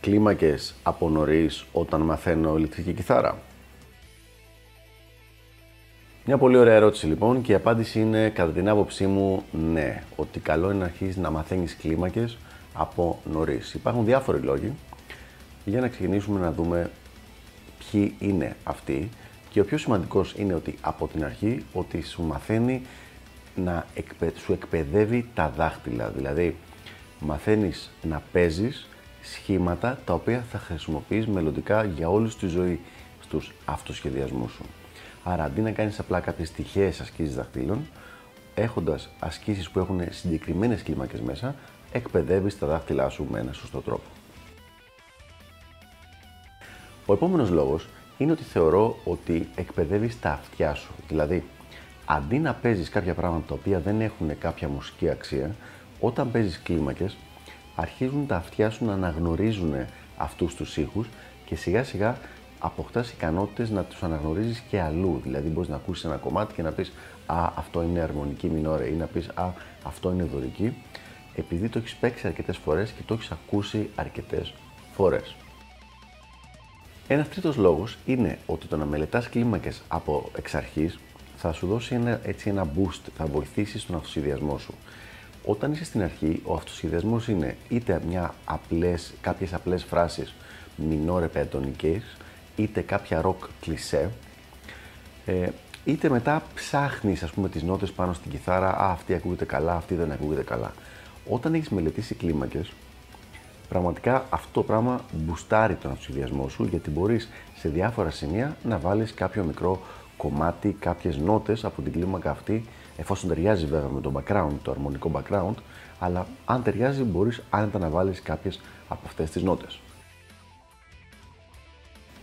κλίμακες από νωρίς όταν μαθαίνω ηλεκτρική κιθάρα? Μια πολύ ωραία ερώτηση λοιπόν, και η απάντηση είναι, κατά την άποψή μου, ναι, ότι καλό είναι να αρχίσεις να μαθαίνεις κλίμακες από νωρίς. Υπάρχουν διάφοροι λόγοι. Για να ξεκινήσουμε να δούμε ποιοι είναι αυτοί, και ο πιο σημαντικός είναι ότι από την αρχή ότι σου μαθαίνει να σου εκπαιδεύει τα δάχτυλα, δηλαδή μαθαίνεις να παίζεις σχήματα τα οποία θα χρησιμοποιείς μελλοντικά για όλη τη ζωή στους αυτοσχεδιασμούς σου. Άρα, αντί να κάνεις απλά κάποιες τυχαίες ασκήσεις δαχτύλων, έχοντας ασκήσεις που έχουν συγκεκριμένες κλίμακες μέσα, εκπαιδεύεις τα δάχτυλά σου με ένα σωστό τρόπο. Ο επόμενος λόγος είναι ότι θεωρώ ότι εκπαιδεύεις τα αυτιά σου. Δηλαδή, αντί να παίζεις κάποια πράγματα τα οποία δεν έχουν κάποια μουσική αξία, όταν παίζεις κλίμακες, αρχίζουν τα αυτιά σου να αναγνωρίζουν αυτούς τους ήχους και σιγά σιγά αποκτάς ικανότητες να τους αναγνωρίζεις και αλλού. Δηλαδή, μπορείς να ακούσεις ένα κομμάτι και να πεις «Α, αυτό είναι αρμονική μινόρε» ή να πεις «Α, αυτό είναι δωρική», επειδή το έχεις παίξει αρκετές φορές και το έχεις ακούσει αρκετές φορές. Ένας τρίτος λόγος είναι ότι το να μελετάς κλίμακες από εξ αρχής θα σου δώσει ένα boost, θα βοηθήσει στον αυτοσχεδιασμό σου. Όταν είσαι στην αρχή, ο αυτοσχεδιασμός είναι είτε κάποιες απλές φράσεις μινόρε πεντατονικές, είτε κάποια ροκ κλισέ, είτε μετά ψάχνεις, ας πούμε, τις νότες πάνω στην κιθάρα, «Α, αυτή ακούγεται καλά, αυτή δεν ακούγεται καλά». Όταν έχεις μελετήσει κλίμακες, πραγματικά αυτό το πράγμα μπουστάρει τον αυτοσχεδιασμό σου, γιατί μπορείς σε διάφορα σημεία να βάλεις κάποιο μικρό κομμάτι, κάποιες νότες από την κλίμακα αυτή, εφόσον ταιριάζει βέβαια με το background, το αρμονικό background, αλλά αν ταιριάζει μπορείς άνετα να βάλεις κάποιες από αυτές τις νότες.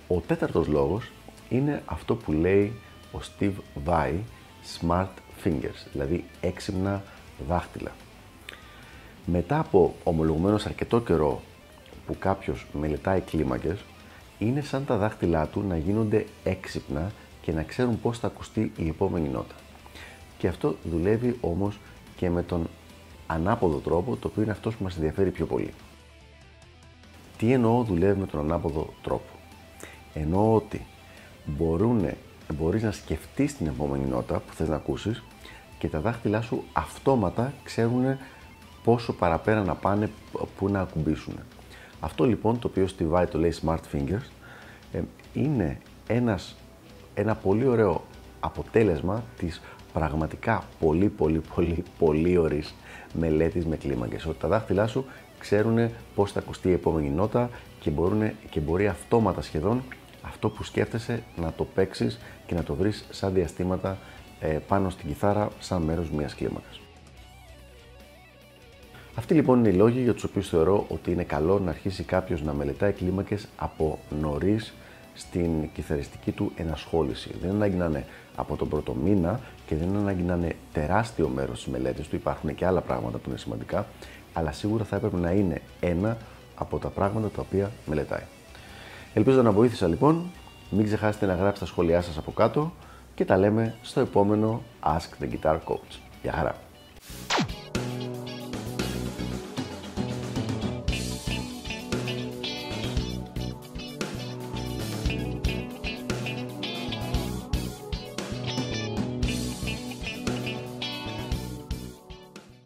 Ο τέταρτος λόγος είναι αυτό που λέει ο Steve Vai, smart fingers, δηλαδή έξυπνα δάχτυλα. Μετά από ομολογουμένως αρκετό καιρό που κάποιος μελετάει κλίμακες, είναι σαν τα δάχτυλά του να γίνονται έξυπνα και να ξέρουν πώς θα ακουστεί η επόμενη νότα. Και αυτό δουλεύει όμως και με τον ανάποδο τρόπο, το οποίο είναι αυτός που μας ενδιαφέρει πιο πολύ. Τι εννοώ δουλεύει με τον ανάποδο τρόπο? Εννοώ ότι μπορείς να σκεφτείς την επόμενη νότα που θες να ακούσεις και τα δάχτυλά σου αυτόματα ξέρουν πόσο παραπέρα να πάνε, που να ακουμπήσουν. Αυτό λοιπόν, το οποίο στη Vai το λέει smart fingers, είναι ένα πολύ ωραίο αποτέλεσμα της πραγματικά πολύ ωραίης μελέτης με κλίμακες. Ότι τα δάχτυλά σου ξέρουν πώς θα ακουστεί η επόμενη νότα και μπορεί αυτόματα σχεδόν αυτό που σκέφτεσαι να το παίξεις και να το βρεις σαν διαστήματα πάνω στην κιθάρα, σαν μέρος μιας κλίμακας. Αυτοί λοιπόν είναι οι λόγοι για τους οποίους θεωρώ ότι είναι καλό να αρχίσει κάποιος να μελετάει κλίμακες από νωρίς στην κιθαριστική του ενασχόληση. Δεν ανάγκη να είναι από τον πρώτο μήνα και δεν ανάγκη να είναι τεράστιο μέρος της μελέτης του, υπάρχουν και άλλα πράγματα που είναι σημαντικά, αλλά σίγουρα θα έπρεπε να είναι ένα από τα πράγματα τα οποία μελετάει. Ελπίζω να βοήθησα λοιπόν. Μην ξεχάσετε να γράψετε τα σχόλιά σας από κάτω και τα λέμε στο επόμενο Ask the Guitar Coach. Γεια χαρά!